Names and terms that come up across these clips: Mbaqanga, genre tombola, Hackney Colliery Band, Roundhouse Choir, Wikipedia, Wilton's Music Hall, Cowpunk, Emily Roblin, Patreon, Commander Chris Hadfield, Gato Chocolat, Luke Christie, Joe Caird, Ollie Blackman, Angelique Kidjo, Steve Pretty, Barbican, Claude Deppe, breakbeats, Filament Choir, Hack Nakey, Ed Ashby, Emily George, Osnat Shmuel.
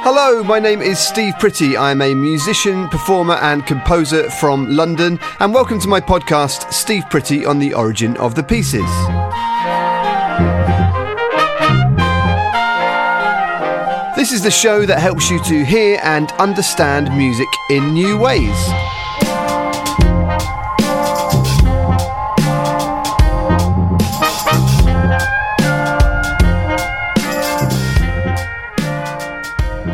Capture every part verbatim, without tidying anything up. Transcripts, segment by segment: Hello, my name is Steve Pretty. I'm a musician, performer and composer from London, and welcome to my podcast, Steve Pretty on the Origin of the Pieces. This is the show that helps you to hear and understand music in new ways.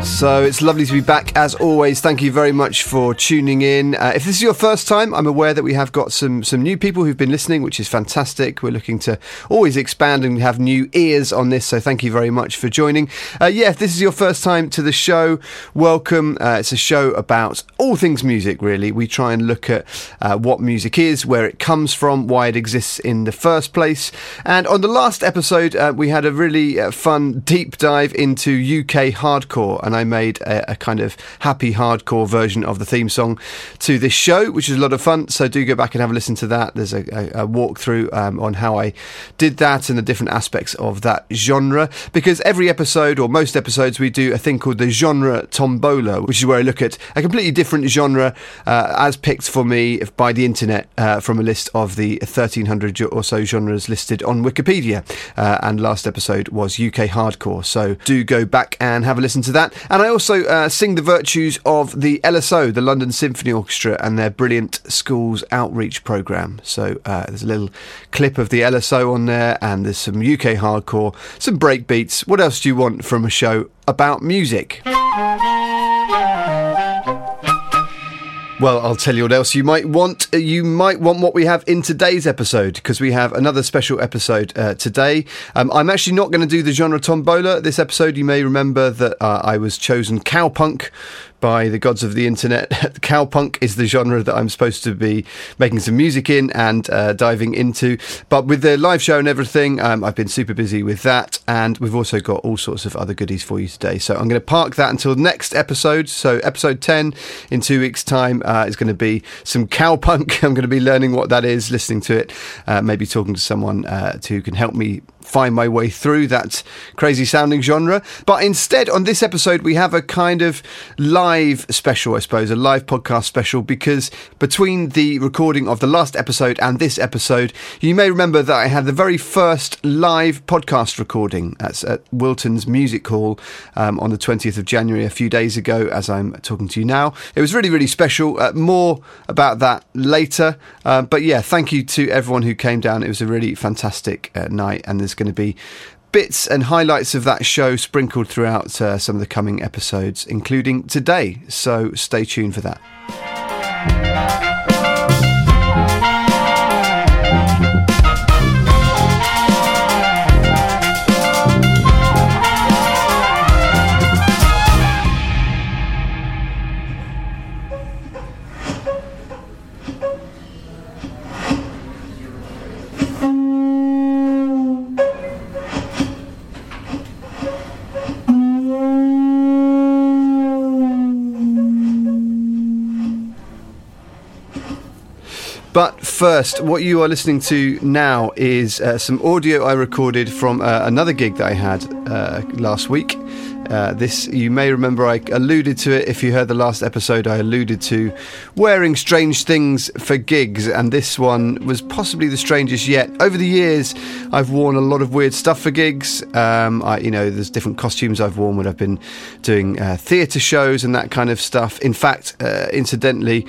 So it's lovely to be back as always. Thank you very much for tuning in. Uh, if this is your first time, I'm aware that we have got some some new people who've been listening, which is fantastic. We're looking to always expand and have new ears on this, so thank you very much for joining. Uh, yeah, if this is your first time to the show, welcome. Uh, it's a show about all things music, really. We try and look at uh, what music is, where it comes from, why it exists in the first place. And on the last episode, uh, we had a really uh, fun deep dive into U K hardcore, and I made a, a kind of happy hardcore version of the theme song to this show, which is a lot of fun, so do go back and have a listen to that. There's a, a, a walkthrough um, on how I did that and the different aspects of that genre, because every episode, or most episodes, we do a thing called the genre tombola, which is where I look at a completely different genre uh, as picked for me by the internet uh, from a list of the thirteen hundred or so genres listed on Wikipedia, uh, and last episode was U K hardcore, so do go back and have a listen to that. And I also uh, sing the virtues of the L S O, the London Symphony Orchestra, and their brilliant schools outreach programme. So uh, there's a little clip of the L S O on there, and there's some U K hardcore, some breakbeats. What else do you want from a show about music? Well, I'll tell you what else you might want. You might want what we have in today's episode, because we have another special episode uh, today. Um, I'm actually not going to do the genre tombola this episode. You may remember that uh, I was chosen cowpunk by the gods of the internet. Cowpunk is the genre that I'm supposed to be making some music in and uh, diving into. But with the live show and everything, um, I've been super busy with that. And we've also got all sorts of other goodies for you today. So I'm going to park that until next episode. So episode ten in two weeks' time uh, is going to be some cowpunk. I'm going to be learning what that is, listening to it, uh, maybe talking to someone uh, who can help me find my way through that crazy sounding genre. But instead, on this episode, we have a kind of live special, I suppose, a live podcast special, because between the recording of the last episode and this episode, you may remember that I had the very first live podcast recording at, at Wilton's Music Hall um, on the twentieth of January, a few days ago, as I'm talking to you now. It was really, really special. Uh, more about that later. Uh, but yeah, thank you to everyone who came down. It was a really fantastic uh, night, and there's going to be bits and highlights of that show sprinkled throughout uh, some of the coming episodes, including today, so stay tuned for that. But first, what you are listening to now is uh, some audio I recorded from uh, another gig that I had uh, last week. Uh, this, you may remember, I alluded to it. If you heard the last episode, I alluded to wearing strange things for gigs, and this one was possibly the strangest yet. Over the years, I've worn a lot of weird stuff for gigs. Um, I, you know, there's different costumes I've worn when I've been doing uh, theatre shows and that kind of stuff. In fact, uh, incidentally,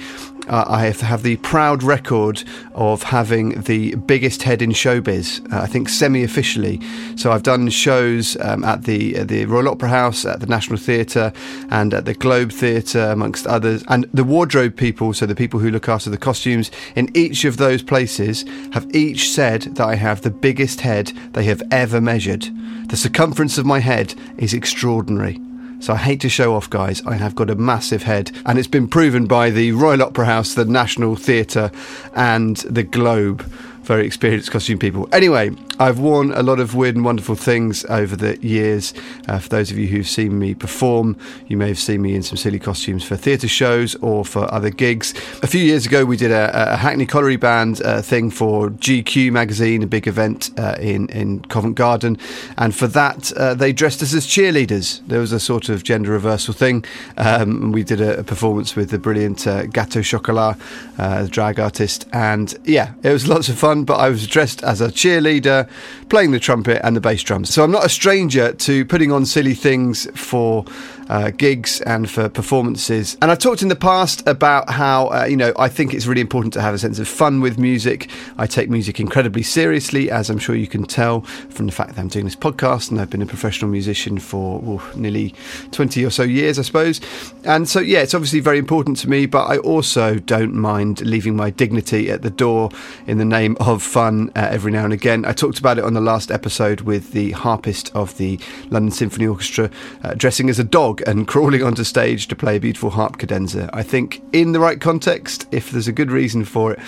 Uh, I have the proud record of having the biggest head in showbiz, uh, I think semi-officially. So I've done shows um, at the at the Royal Opera House, at the National Theatre and at the Globe Theatre, amongst others. And the wardrobe people, so the people who look after the costumes, in each of those places have each said that I have the biggest head they have ever measured. The circumference of my head is extraordinary. So I hate to show off, guys, I have got a massive head, and it's been proven by the Royal Opera House, the National Theatre and the Globe. Very experienced costume people. Anyway, I've worn a lot of weird and wonderful things over the years. Uh, for those of you who've seen me perform, you may have seen me in some silly costumes for theatre shows or for other gigs. A few years ago, we did a, a Hackney Colliery Band uh, thing for G Q magazine, a big event uh, in, in Covent Garden. And for that, uh, they dressed us as cheerleaders. There was a sort of gender reversal thing. Um, and we did a, a performance with the brilliant uh, Gato Chocolat, uh, the drag artist. And yeah, it was lots of fun, but I was dressed as a cheerleader, playing the trumpet and the bass drums. So I'm not a stranger to putting on silly things for uh, gigs and for performances. And I've talked in the past about how, uh, you know, I think it's really important to have a sense of fun with music. I take music incredibly seriously, as I'm sure you can tell from the fact that I'm doing this podcast, and I've been a professional musician for well, nearly twenty or so years, I suppose. And so, yeah, it's obviously very important to me, but I also don't mind leaving my dignity at the door in the name of fun uh, every now and again. I talked about it on the last episode with the harpist of the London Symphony Orchestra uh, dressing as a dog and crawling onto stage to play a beautiful harp cadenza. I think in the right context, if there's a good reason for it,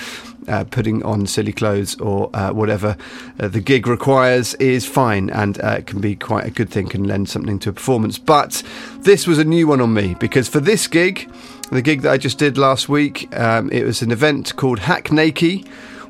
Uh, putting on silly clothes or uh, whatever uh, the gig requires is fine, and uh, it can be quite a good thing, can lend something to a performance. But this was a new one on me, because for this gig, the gig that I just did last week, um, it was an event called Hack Nakey,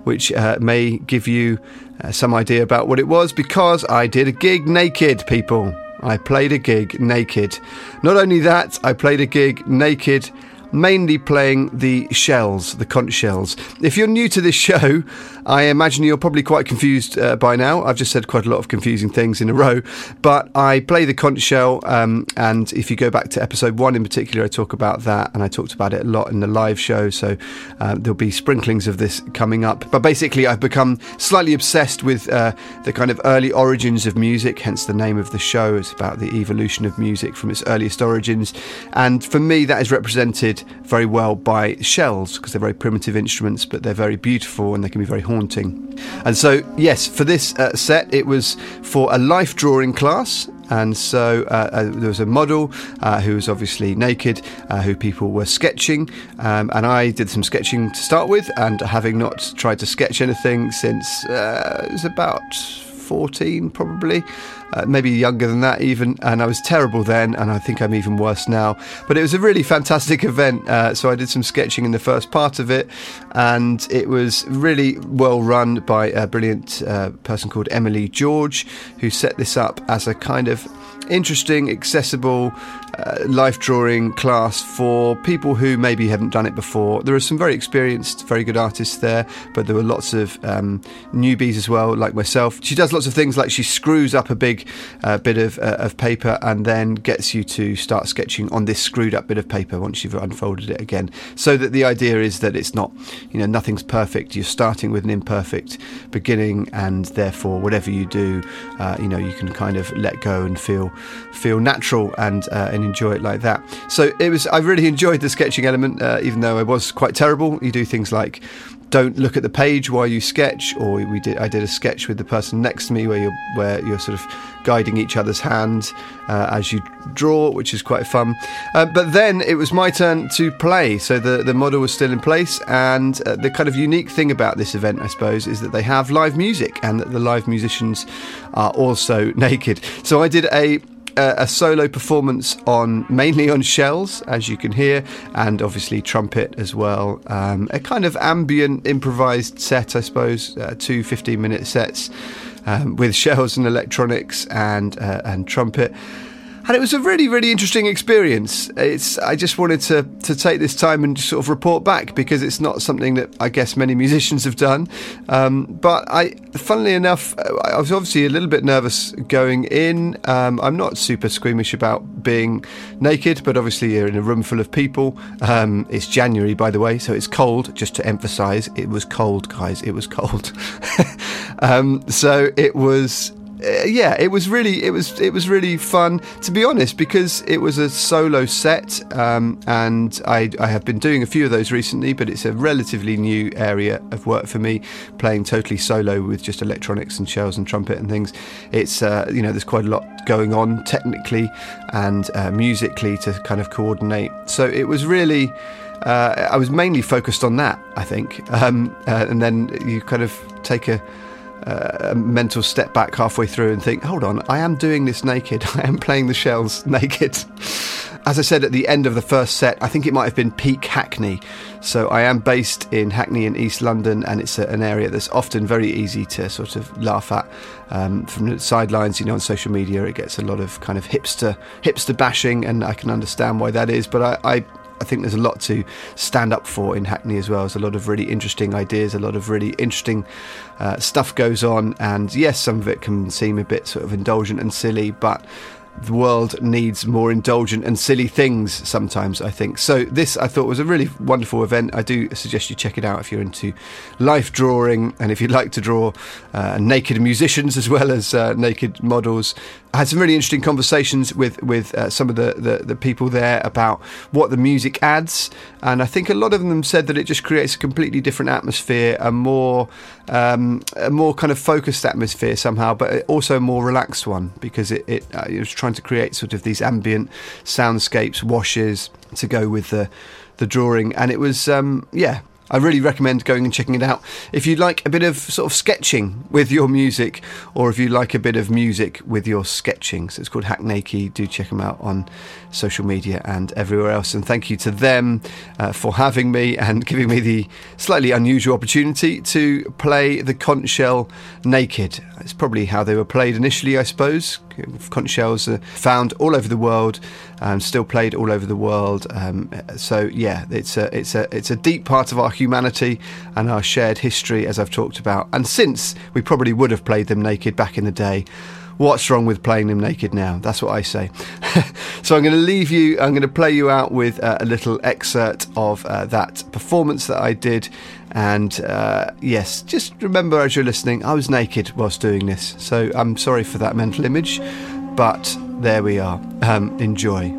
which uh, may give you uh, some idea about what it was, because I did a gig naked, people. I played a gig naked. Not only that, I played a gig naked, mainly playing the shells, the conch shells. If you're new to this show, I imagine you're probably quite confused uh, by now. I've just said quite a lot of confusing things in a row, but I play the conch shell, um, and if you go back to episode one in particular, I talk about that, and I talked about it a lot in the live show, so uh, there'll be sprinklings of this coming up. But basically, I've become slightly obsessed with uh, the kind of early origins of music, hence the name of the show. It's about the evolution of music from its earliest origins, and for me, that is represented very well by shells, because they're very primitive instruments, but they're very beautiful and they can be very haunting. And so, yes, for this uh, set, it was for a life drawing class. And so uh, uh, there was a model uh, who was obviously naked, uh, who people were sketching, um, and I did some sketching to start with, and having not tried to sketch anything since uh, it was about fourteen probably, uh, maybe younger than that even, and I was terrible then, and I think I'm even worse now. But it was a really fantastic event, uh, so I did some sketching in the first part of it, and it was really well run by a brilliant uh, person called Emily George, who set this up as a kind of interesting, accessible uh, life drawing class for people who maybe haven't done it before. There are some very experienced, very good artists there, but there were lots of um, newbies as well, like myself. She does lots of things, like she screws up a big uh, bit of, uh, of paper and then gets you to start sketching on this screwed up bit of paper once you've unfolded it again, so that the idea is that it's not, you know, nothing's perfect. You're starting with an imperfect beginning, and therefore whatever you do, uh, you know, you can kind of let go and feel feel natural and uh, and enjoy it like that. So it was, I really enjoyed the sketching element, uh, even though I was quite terrible. You do things like don't look at the page while you sketch, or we did I did a sketch with the person next to me where you're where you're sort of guiding each other's hand uh, as you draw, which is quite fun. Uh, but then it was my turn to play, so the, the model was still in place, and uh, the kind of unique thing about this event, I suppose, is that they have live music, and that the live musicians are also naked. So I did a Uh, a solo performance on mainly on shells, as you can hear, and obviously trumpet as well. Um, a kind of ambient improvised set, I suppose, uh, two fifteen-minute sets um, with shells and electronics and uh, and trumpet. And it was a really, really interesting experience. It's, I just wanted to, to take this time and sort of report back, because it's not something that I guess many musicians have done. Um, but I, funnily enough, I was obviously a little bit nervous going in. Um, I'm not super squeamish about being naked, but obviously you're in a room full of people. Um, it's January, by the way, so it's cold, just to emphasise. It was cold, guys. It was cold. um, so it was... Uh, yeah, it was really, it was, it was really fun, to be honest, because it was a solo set, um, and I, I have been doing a few of those recently, but it's a relatively new area of work for me, playing totally solo with just electronics and shells and trumpet and things. It's, uh, you know, there's quite a lot going on technically and uh, musically to kind of coordinate. So it was really, uh, I was mainly focused on that, I think, um, uh, and then you kind of take a uh, a mental step back halfway through and think, hold on, I am doing this naked. I am playing the shells naked. As I said at the end of the first set, I think it might have been peak Hackney. So I am based in Hackney in East London, and it's an area that's often very easy to sort of laugh at. Um, from the sidelines, you know, on social media, it gets a lot of kind of hipster hipster bashing, and I can understand why that is. But I, I, I think there's a lot to stand up for in Hackney as well. There's a lot of really interesting ideas, a lot of really interesting uh, stuff goes on. And yes, some of it can seem a bit sort of indulgent and silly, but the world needs more indulgent and silly things sometimes, I think. So this, I thought, was a really wonderful event. I do suggest you check it out if you're into life drawing, and if you'd like to draw uh, naked musicians as well as uh, naked models. I had some really interesting conversations with, with uh, some of the, the, the people there about what the music adds, and I think a lot of them said that it just creates a completely different atmosphere, a more, um, a more kind of focused atmosphere somehow, but also a more relaxed one, because it, it, uh, it was trying to create sort of these ambient soundscapes, washes to go with the the drawing. And it was um yeah I really recommend going and checking it out if you like a bit of sort of sketching with your music, or if you like a bit of music with your sketching. So it's called Hack Nakey. Do check them out on social media and everywhere else, and thank you to them uh, for having me and giving me the slightly unusual opportunity to play the conch shell naked. It's probably how they were played initially, I suppose. Conch shells are found all over the world and still played all over the world. Um, so yeah, it's a it's a it's a deep part of our humanity and our shared history, as I've talked about. And since we probably would have played them naked back in the day, what's wrong with playing them naked now? That's what I say. So I'm going to leave you, I'm going to play you out with uh, a little excerpt of uh, that performance that I did. And uh, yes, just remember as you're listening, I was naked whilst doing this. So I'm sorry for that mental image, but there we are. Um, enjoy.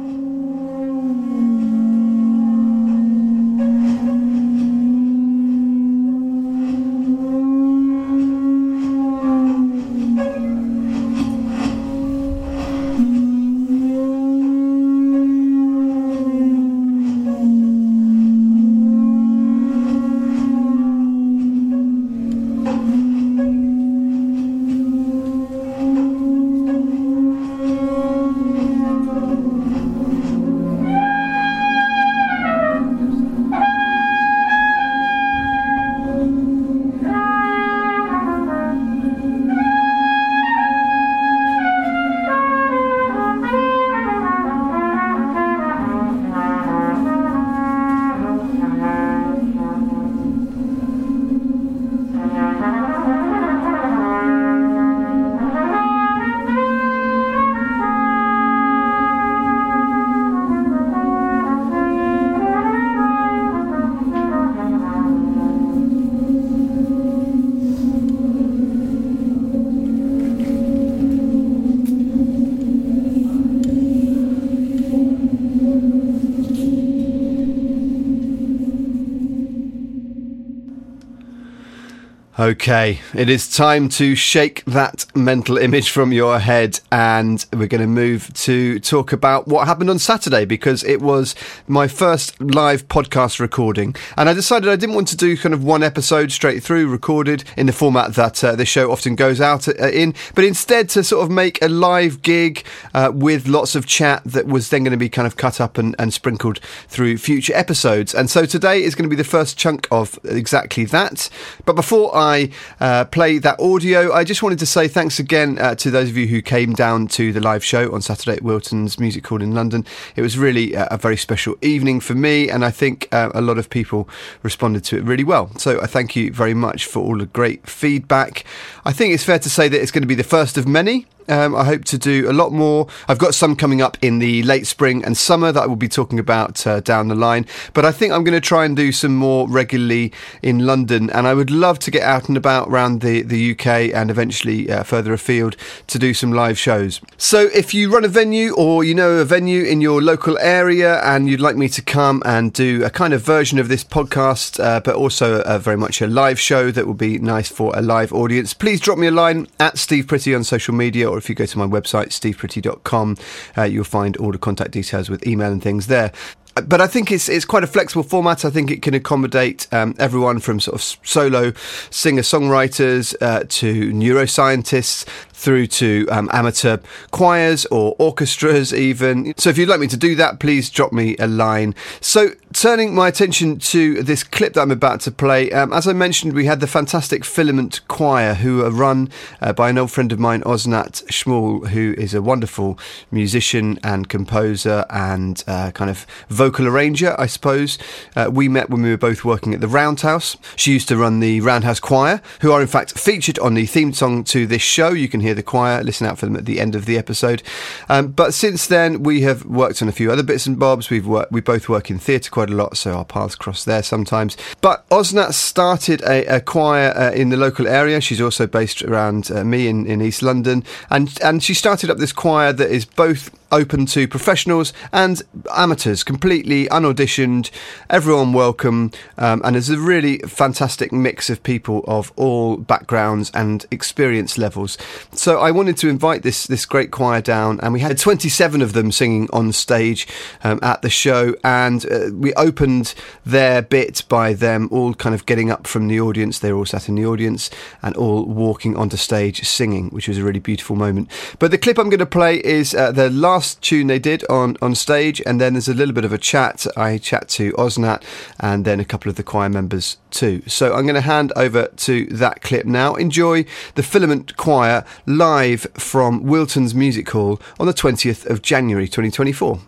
Okay, it is time to shake that mental image from your head, and we're going to move to talk about what happened on Saturday, because it was my first live podcast recording, and I decided I didn't want to do kind of one episode straight through recorded in the format that uh, this show often goes out in, but instead to sort of make a live gig uh, with lots of chat that was then going to be kind of cut up and, and sprinkled through future episodes. And so today is going to be the first chunk of exactly that. But before I Uh, play that audio, I just wanted to say thanks again uh, to those of you who came down to the live show on Saturday at Wilton's Music Hall in London. It was really uh, a very special evening for me, and I think uh, a lot of people responded to it really well. So I thank you very much for all the great feedback. I think it's fair to say that it's going to be the first of many. Um, I hope to do a lot more. I've got some coming up in the late spring and summer that I will be talking about uh, down the line. But I think I'm going to try and do some more regularly in London. And I would love to get out and about around the, the U K and eventually uh, further afield to do some live shows. So if you run a venue or you know a venue in your local area and you'd like me to come and do a kind of version of this podcast, uh, but also a, very much a live show that will be nice for a live audience, please drop me a line at Steve Pretty on social media, or if you go to my website, steve pretty dot com, uh, you'll find all the contact details with email and things there. But I think it's it's quite a flexible format. I think it can accommodate um, everyone from sort of solo singer-songwriters uh, to neuroscientists through to um, amateur choirs or orchestras even. So if you'd like me to do that, please drop me a line. So turning my attention to this clip that I'm about to play, um, as I mentioned, we had the fantastic Filament Choir, who are run uh, by an old friend of mine, Osnat Shmuel, who is a wonderful musician and composer and uh, kind of vocal arranger, I suppose. Uh, we met when we were both working at the Roundhouse. She used to run the Roundhouse Choir, who are in fact featured on the theme song to this show. You can hear the choir, listen out for them at the end of the episode. Um, but since then, we have worked on a few other bits and bobs. We've worked, we both work in theatre quite a lot, so our paths cross there sometimes. But Osnat started a, a choir uh, in the local area. She's also based around uh, me in, in East London. And, and she started up this choir that is both open to professionals and amateurs, completely unauditioned, everyone welcome, um, and there's a really fantastic mix of people of all backgrounds and experience levels. So I wanted to invite this this great choir down, and we had twenty-seven of them singing on stage um, at the show, and uh, we opened their bit by them all kind of getting up from the audience. They were all sat in the audience and all walking onto stage singing, which was a really beautiful moment. But the clip I'm going to play is uh, their last tune they did on, on stage, and then there's a little bit of a chat. I chat to Osnat and then a couple of the choir members too. So I'm going to hand over to that clip now. Enjoy the Filament Choir live from Wilton's Music Hall on the twentieth of January twenty twenty-four.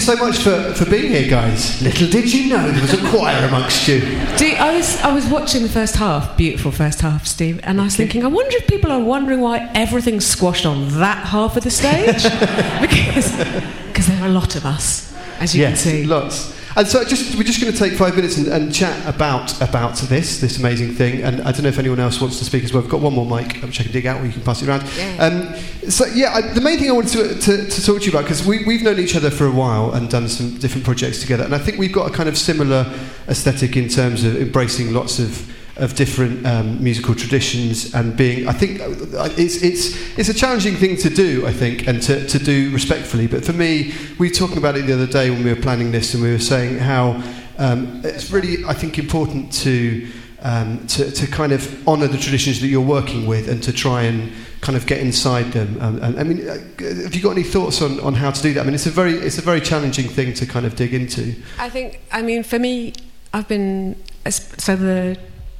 So much for, for being here, guys. Little did you know there was a choir amongst you. Dude, I was I was watching the first half, beautiful first half, Steve, and I was thinking, I wonder if people are wondering why everything's squashed on that half of the stage, because because there are a lot of us, as you yes, can see. Lots. And so just, we're just going to take five minutes and, and chat about about this, this amazing thing. And I don't know if anyone else wants to speak as well. We've got one more mic, which I can dig out, or you can pass it around. Yeah. Um, so, yeah, I, the main thing I wanted to, to, to talk to you about, because we, we've known each other for a while and done some different projects together, and I think we've got a kind of similar aesthetic in terms of embracing lots of... of different um, musical traditions and being, I think, it's it's it's a challenging thing to do, I think, and to, to do respectfully. But for me, we were talking about it the other day when we were planning this, and we were saying how um, it's really, I think, important to, um, to to kind of honour the traditions that you're working with and to try and kind of get inside them. Um, and, I mean, have you got any thoughts on, on how to do that? I mean, it's a very it's a very challenging thing to kind of dig into. I think, I mean, for me, I've been, so the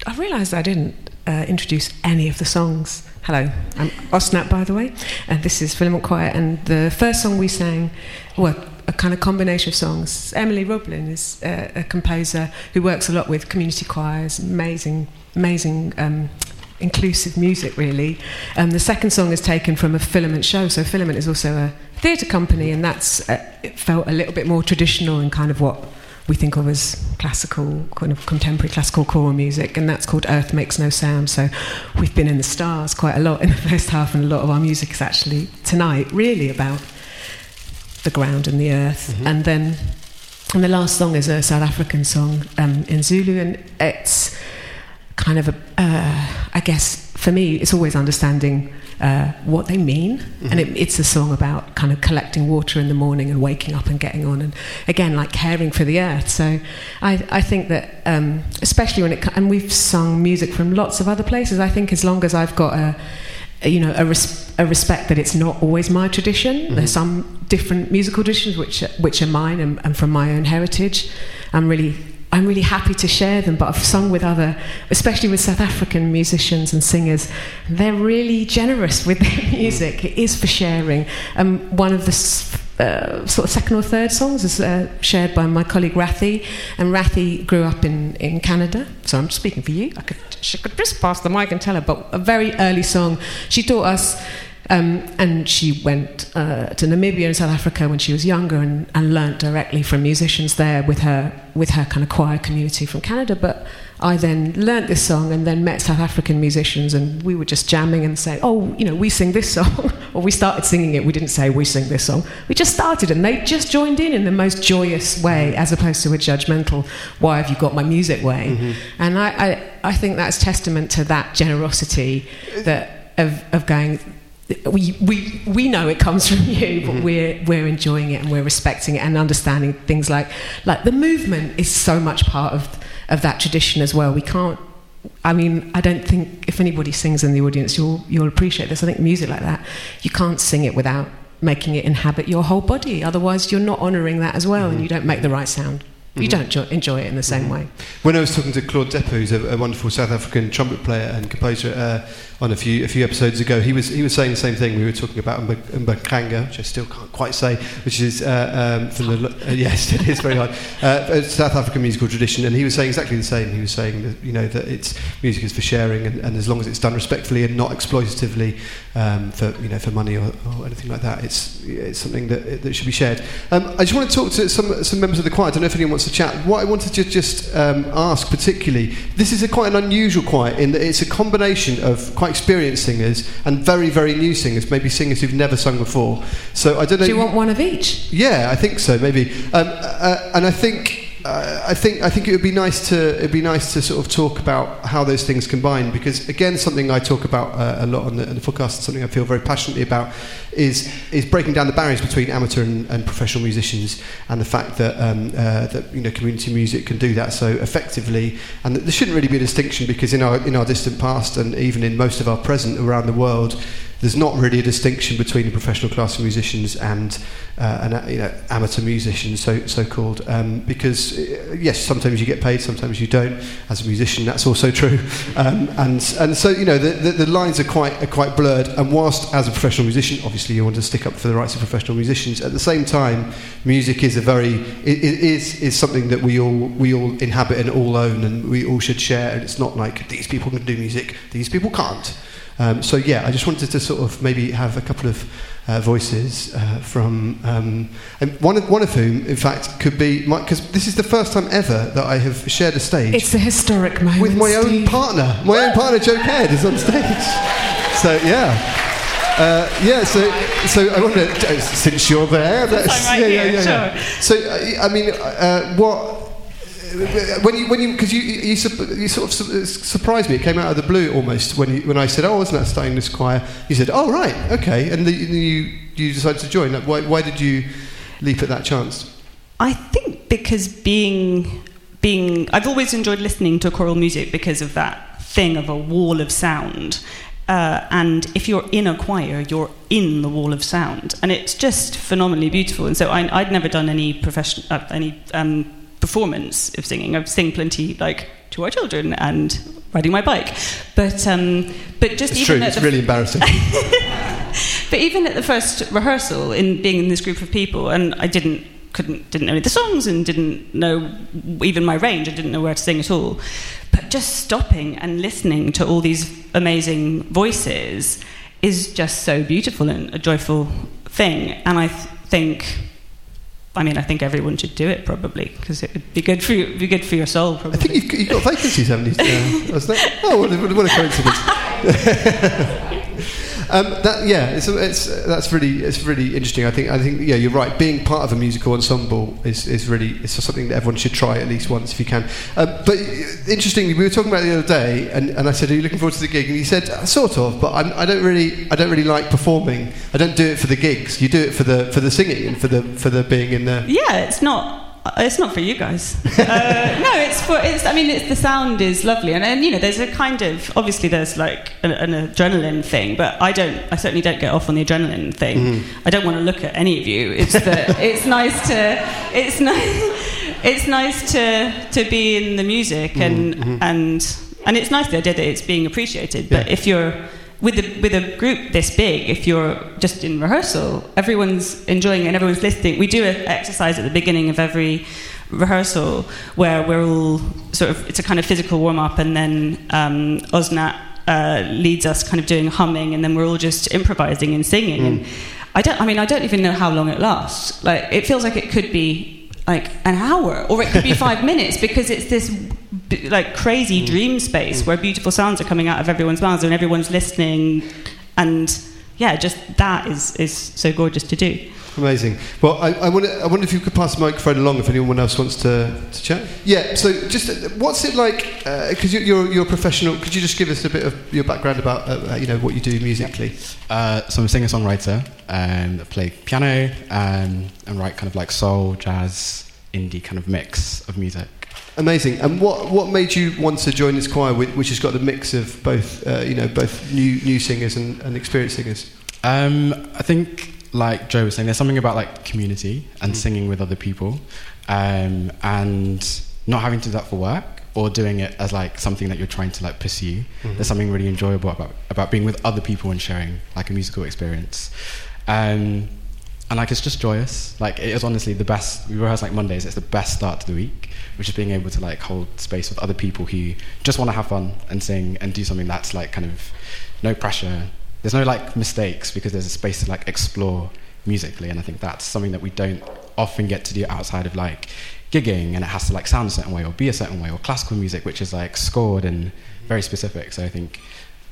I realised I didn't uh, introduce any of the songs. Hello, I'm Osnat, by the way, and this is Filament Choir. And the first song we sang, well, a kind of combination of songs. Emily Roblin is a, a composer who works a lot with community choirs, amazing, amazing um, inclusive music, really. Um, the second song is taken from a Filament show, so Filament is also a theatre company, and that's uh, it felt a little bit more traditional and kind of what we think of as classical, kind of contemporary classical choral music, and that's called Earth Makes No Sound. So we've been in the stars quite a lot in the first half, and a lot of our music is actually tonight really about the ground and the earth. Mm-hmm. And then and the last song is a South African song um, in Zulu, and it's kind of a, uh, I guess for me, it's always understanding uh, what they mean. Mm-hmm. And it, it's a song about kind of collecting water in the morning and waking up and getting on, and again, like caring for the earth. So I, I think that, um, especially when it, and we've sung music from lots of other places, I think as long as I've got a, a you know, a, res- a respect that it's not always my tradition. Mm-hmm. There's some different musical traditions which which are mine and, and from my own heritage. I'm really. I'm really happy to share them, but I've sung with other, especially with South African musicians and singers. They're really generous with their music. It is for sharing. Um, one of the uh, sort of second or third songs is uh, shared by my colleague Rathi, and Rathi grew up in, in Canada, so I'm speaking for you. I could, she could just pass the mic and tell her, but a very early song. She taught us, Um, and she went uh, to Namibia and South Africa when she was younger, and, and learnt directly from musicians there with her with her kind of choir community from Canada. But I then learnt this song and then met South African musicians, and we were just jamming and saying, oh, you know, we sing this song. Or we started singing it. We didn't say we sing this song. We just started, and they just joined in in the most joyous way, as opposed to a judgmental, why have you got my music way? Mm-hmm. And I, I, I think that's testament to that generosity that of, of going... We, we we know it comes from you, but mm-hmm. we're we're enjoying it and we're respecting it and understanding things like like the movement is so much part of of that tradition as well. We can't. I mean, I don't think if anybody sings in the audience, you'll you'll appreciate this. I think music like that, you can't sing it without making it inhabit your whole body. Otherwise, you're not honouring that as well, mm-hmm. and you don't make the right sound. You mm-hmm. don't jo- enjoy it in the same mm-hmm. way. When I was talking to Claude Deppe, who's a, a wonderful South African trumpet player and composer, uh, on a few a few episodes ago, he was he was saying the same thing. We were talking about Mbaqanga, which I still can't quite say, which is uh, um, from the lo- uh, yes, it is very hard uh, South African musical tradition, and he was saying exactly the same. He was saying that, you know, that it's music is for sharing, and, and as long as it's done respectfully and not exploitatively um, for you know for money or, or anything like that, it's it's something that that should be shared. Um, I just want to talk to some some members of the choir. I don't know if anyone wants to chat. What I wanted to just um, ask particularly, this is a quite an unusual choir in that it's a combination of quite experienced singers and very, very new singers, maybe singers who've never sung before. So I don't know. Do you want one of each? Yeah, I think so, maybe. Um, uh, and I think... Uh, I think I think it would be nice to it'd be nice to sort of talk about how those things combine, because again, something I talk about uh, a lot on the, on the podcast, something I feel very passionately about, is is breaking down the barriers between amateur and, and professional musicians, and the fact that um, uh, that you know community music can do that so effectively, and that there shouldn't really be a distinction, because in our in our distant past and even in most of our present around the world, there's not really a distinction between professional classical musicians and uh, and uh, you know, amateur musicians, so so called, um, because uh, yes, sometimes you get paid, sometimes you don't. As a musician, that's also true, um, and and so you know the, the, the lines are quite are quite blurred. And whilst as a professional musician, obviously you want to stick up for the rights of professional musicians, at the same time, music is a very it, it is is something that we all we all inhabit and all own, and we all should share. And it's not like these people can do music, these people can't. Um, so yeah, I just wanted to sort of maybe have a couple of uh, voices uh, from, um, and one of one of whom, in fact, could be my, because this is the first time ever that I have shared a stage. It's a historic moment with my Steve. own partner. My own partner, Joe Caird, is on stage. So yeah. Uh, yeah, so so I wonder, uh, since you're there, that's right yeah, yeah, here, yeah, sure. yeah. So uh, I mean, uh, what? When you, when you, because you, you, you sort of su- surprised me. It came out of the blue almost when you, when I said, "Oh, isn't that starting this choir?" You said, "Oh, right, okay," and then you, you decided to join. Like, why, why did you leap at that chance? I think because being, being, I've always enjoyed listening to choral music because of that thing of a wall of sound. Uh, and if you're in a choir, you're in the wall of sound, and it's just phenomenally beautiful. And so I, I'd never done any profession, uh, any. Um, performance of singing. I've sing plenty, like, to our children and riding my bike. But um, but just it's even true, at it's the really embarrassing. But even at the first rehearsal, in being in this group of people, and I didn't couldn't, didn't know any of the songs and didn't know even my range. I didn't know where to sing at all. But just stopping and listening to all these amazing voices is just so beautiful and a joyful thing. And I th- think, I mean, I think everyone should do it probably because it would be good for you, be good for your soul. Probably. I think you've, you've got vacancies, haven't you? Was that? Oh, what a, what a coincidence! Um, that, yeah, it's, it's, that's really it's really interesting. I think I think yeah, you're right. Being part of a musical ensemble is, is really it's something that everyone should try at least once if you can. Um, but interestingly, we were talking about it the other day, and, and I said, "Are you looking forward to the gig?" And he said, "Sort of, but I'm, I don't really I don't really like performing. I don't do it for the gigs. You do it for the for the singing and for the for the being in there." Yeah, it's not. It's not for you guys. Uh, no, it's for. It's. I mean, it's the sound is lovely, and, and you know, there's a kind of obviously there's like an, an adrenaline thing, but I don't. I certainly don't get off on the adrenaline thing. Mm. I don't want to look at any of you. It's the. It's nice to. It's nice. It's nice to to be in the music, and mm-hmm. and and it's nice the idea that it's being appreciated. Yeah. But if you're with a, with a group this big, if you're just in rehearsal, everyone's enjoying it and everyone's listening. We do an exercise at the beginning of every rehearsal where we're all sort of, it's a kind of physical warm-up, and then um, Osnat uh, leads us kind of doing humming, and then we're all just improvising and singing. Mm. And I don't, I mean, I don't even know how long it lasts. Like, it feels like it could be like an hour, or it could be five minutes, because it's this like crazy dream space where beautiful sounds are coming out of everyone's mouths and everyone's listening, and yeah, just that is, is so gorgeous to do. Amazing. Well, I, I wonder I wonder if you could pass the microphone along if anyone else wants to, to chat. Yeah. So just uh, what's it like? Because uh, you, you're you're a professional. Could you just give us a bit of your background about uh, you know what you do musically? Uh, so I'm a singer-songwriter and I play piano and, and write kind of like soul, jazz, indie kind of mix of music. Amazing. And what, what made you want to join this choir, which has got the mix of both, uh, you know, both new new singers and, and experienced singers? Um, I think, like Joe was saying, there's something about like community and mm. singing with other people, um, and not having to do that for work or doing it as like something that you're trying to like pursue. Mm-hmm. There's something really enjoyable about about being with other people and sharing like a musical experience. Um, and like it's just joyous. Like it is honestly the best. We rehearse like Mondays. It's the best start to the week, which is being able to like hold space with other people who just want to have fun and sing and do something that's like kind of no pressure. There's no like mistakes because there's a space to like explore musically, and I think that's something that we don't often get to do outside of like gigging, and it has to like sound a certain way or be a certain way, or classical music which is like scored and very specific. So I think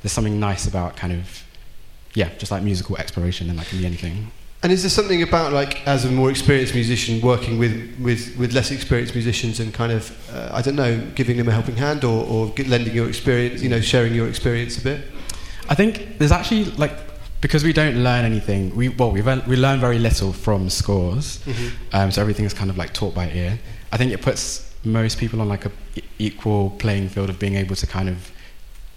there's something nice about kind of yeah, just like musical exploration, and that can be anything. And is there something about, like, as a more experienced musician working with, with, with less experienced musicians and kind of, uh, I don't know, giving them a helping hand or, or lending your experience, you know, sharing your experience a bit? I think there's actually, like, because we don't learn anything, we well, we learn, we learn very little from scores, mm-hmm. um, so everything is kind of, like, taught by ear. I think it puts most people on, like, a equal playing field of being able to kind of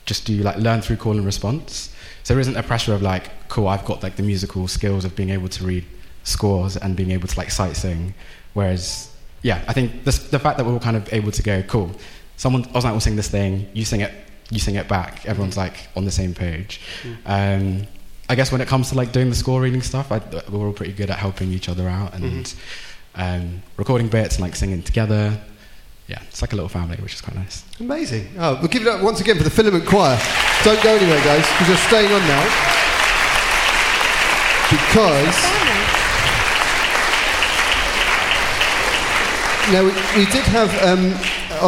just do, like, learn through call and response. So there isn't a pressure of like, cool, I've got like the musical skills of being able to read scores and being able to like sight sing. Whereas, yeah, I think this, the fact that we're all kind of able to go, cool, someone, Osnat will sing this thing, you sing it, you sing it back. Everyone's like on the same page. Mm. Um, I guess when it comes to like doing the score reading stuff, I, we're all pretty good at helping each other out and mm. um, recording bits and like singing together. Yeah, it's like a little family, which is quite nice. Amazing. Oh, we'll give it up once again for the Filament Choir. Don't go anywhere, guys, because you're staying on now. Because... Now, we, we did have um,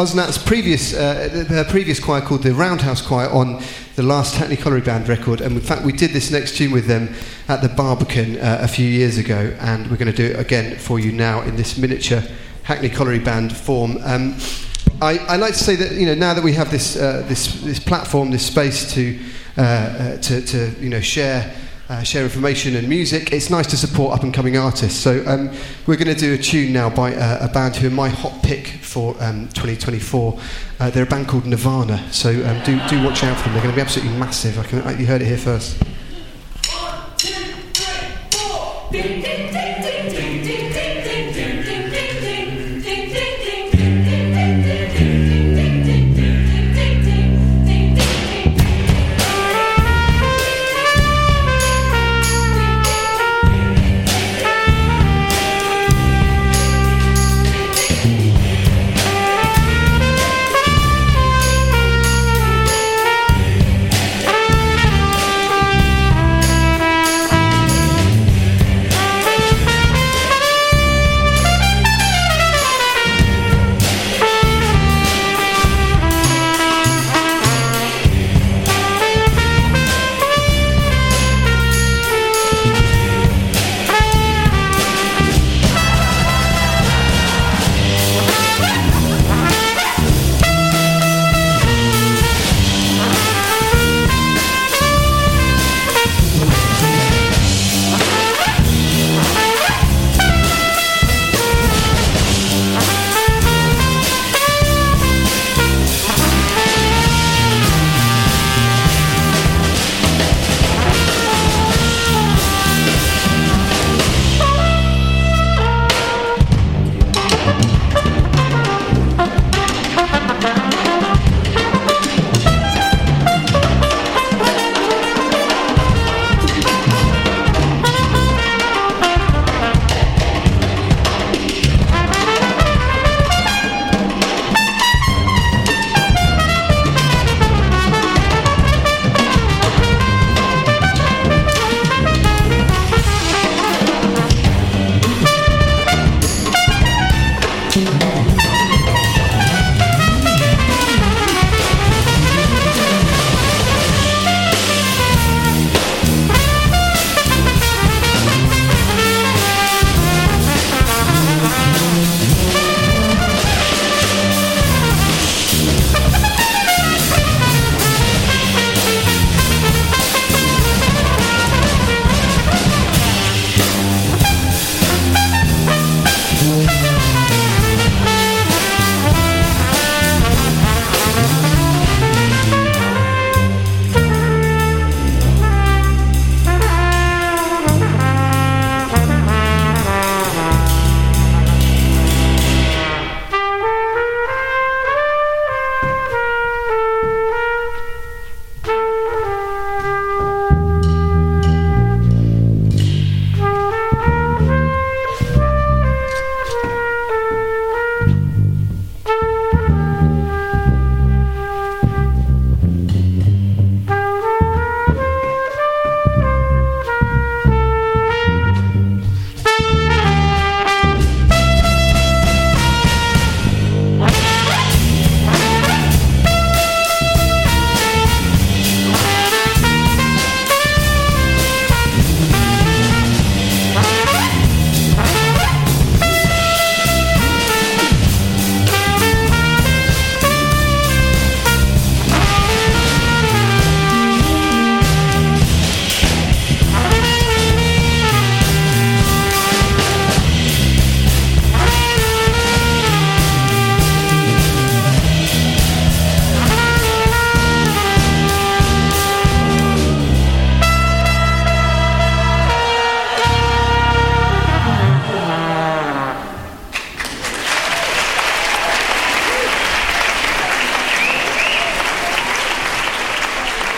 Osnat's previous, uh, her previous choir called the Roundhouse Choir on the last Hackney Colliery Band record, and in fact we did this next tune with them at the Barbican uh, a few years ago, and we're going to do it again for you now in this miniature Hackney Colliery Band form. Um, I, I like to say that, you know, now that we have this uh, this this platform, this space to uh, uh, to, to you know share uh, share information and music, it's nice to support up and coming artists. So um, we're going to do a tune now by uh, a band who are my hot pick for um, twenty twenty-four. Uh, they're a band called Nirvana. So um, do do watch out for them. They're going to be absolutely massive. I can I, you heard it here first. One, two, three, four. Ding, ding, ding, ding, ding, ding, ding, ding, ding, ding, ding, ding.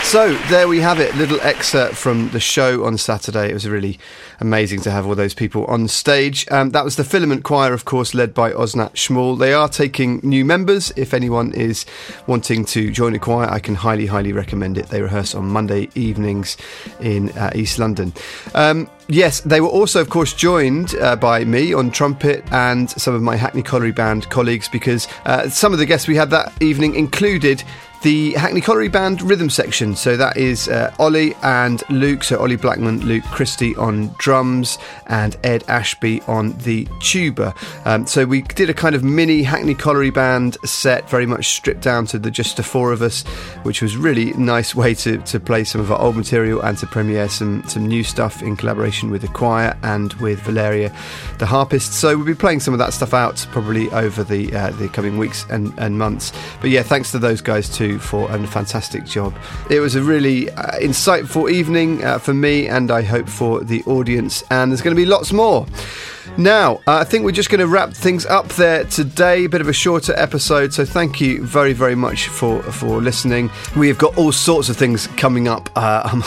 So there we have it, little excerpt from the show on Saturday. It was really amazing to have all those people on stage. Um, that was the Filament Choir, of course, led by Osnat Shmuel. They are taking new members. If anyone is wanting to join a choir, I can highly, highly recommend it. They rehearse on Monday evenings in uh, East London. Um, Yes, they were also, of course, joined uh, by me on trumpet and some of my Hackney Colliery Band colleagues, because uh, some of the guests we had that evening included the Hackney Colliery Band rhythm section. So that is uh, Ollie and Luke, so Ollie Blackman, Luke Christie on drums and Ed Ashby on the tuba. Um, so we did a kind of mini Hackney Colliery Band set, very much stripped down to the just the four of us, which was really nice way to, to play some of our old material and to premiere some, some new stuff in collaboration with the choir and with Valeria, the harpist. So we'll be playing some of that stuff out probably over the, uh, the coming weeks and, and months. But yeah, thanks to those guys too for a fantastic job. It was a really uh, insightful evening uh, for me, and I hope for the audience, and there's going to be lots more. Now, uh, I think we're just going to wrap things up there today. Bit of a shorter episode, so thank you very, very much for, for listening. We have got all sorts of things coming up. Uh, I'm,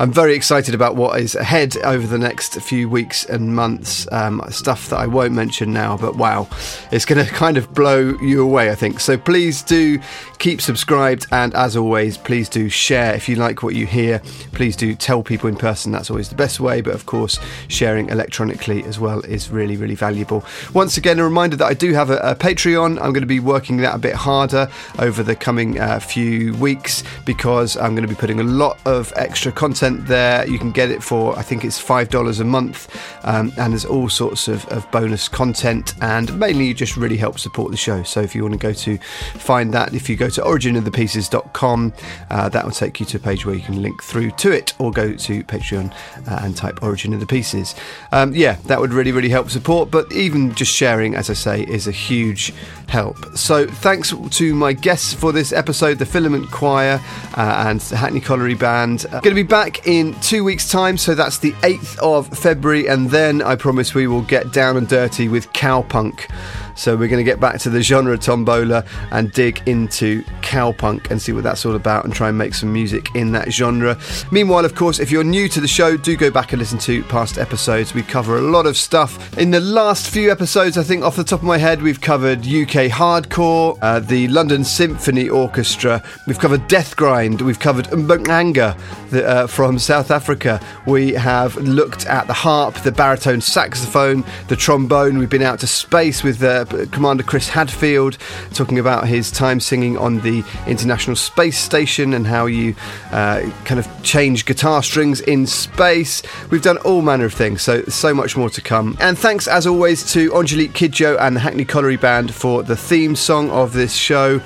I'm very excited about what is ahead over the next few weeks and months. Um, stuff that I won't mention now, but wow, it's going to kind of blow you away, I think. So please do keep subscribed, and as always, please do share. If you like what you hear, please do tell people in person. That's always the best way, but of course, sharing electronically as well is really, really valuable. Once again, a reminder that I do have a, a Patreon. I'm going to be working that a bit harder over the coming uh, few weeks, because I'm going to be putting a lot of extra content there. You can get it for, I think it's five dollars a month, um, and there's all sorts of, of bonus content, and mainly you just really help support the show. So if you want to go to find that, if you go to origin of the pieces dot com, uh, that will take you to a page where you can link through to it, or go to Patreon uh, and type Origin of the Pieces. Um, yeah, that would really, really help support, but even just sharing, as I say, is a huge help. So thanks to my guests for this episode, the Filament Choir uh, and the Hackney Colliery Band. Uh, going to be back in two weeks' time, so that's the eighth of February, and then I promise we will get down and dirty with cowpunk. So we're going to get back to the genre tombola and dig into cowpunk and see what that's all about, and try and make some music in that genre. Meanwhile, of course, if you're new to the show, do go back and listen to past episodes. We cover a lot of stuff. In the last few episodes, I think off the top of my head, we've covered U K hardcore, uh, the London Symphony Orchestra. We've covered death grind. We've covered Mbaqanga the, uh, from South Africa. We have looked at the harp, the baritone saxophone, the trombone. We've been out to space with the uh, Commander Chris Hadfield, talking about his time singing on the International Space Station and how you uh, kind of change guitar strings in space. We've done all manner of things, so so much more to come. And thanks, as always, to Angelique Kidjo and the Hackney Colliery Band for the theme song of this show.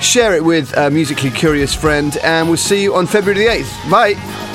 Share it with a musically curious friend, and we'll see you on February the eighth. Bye!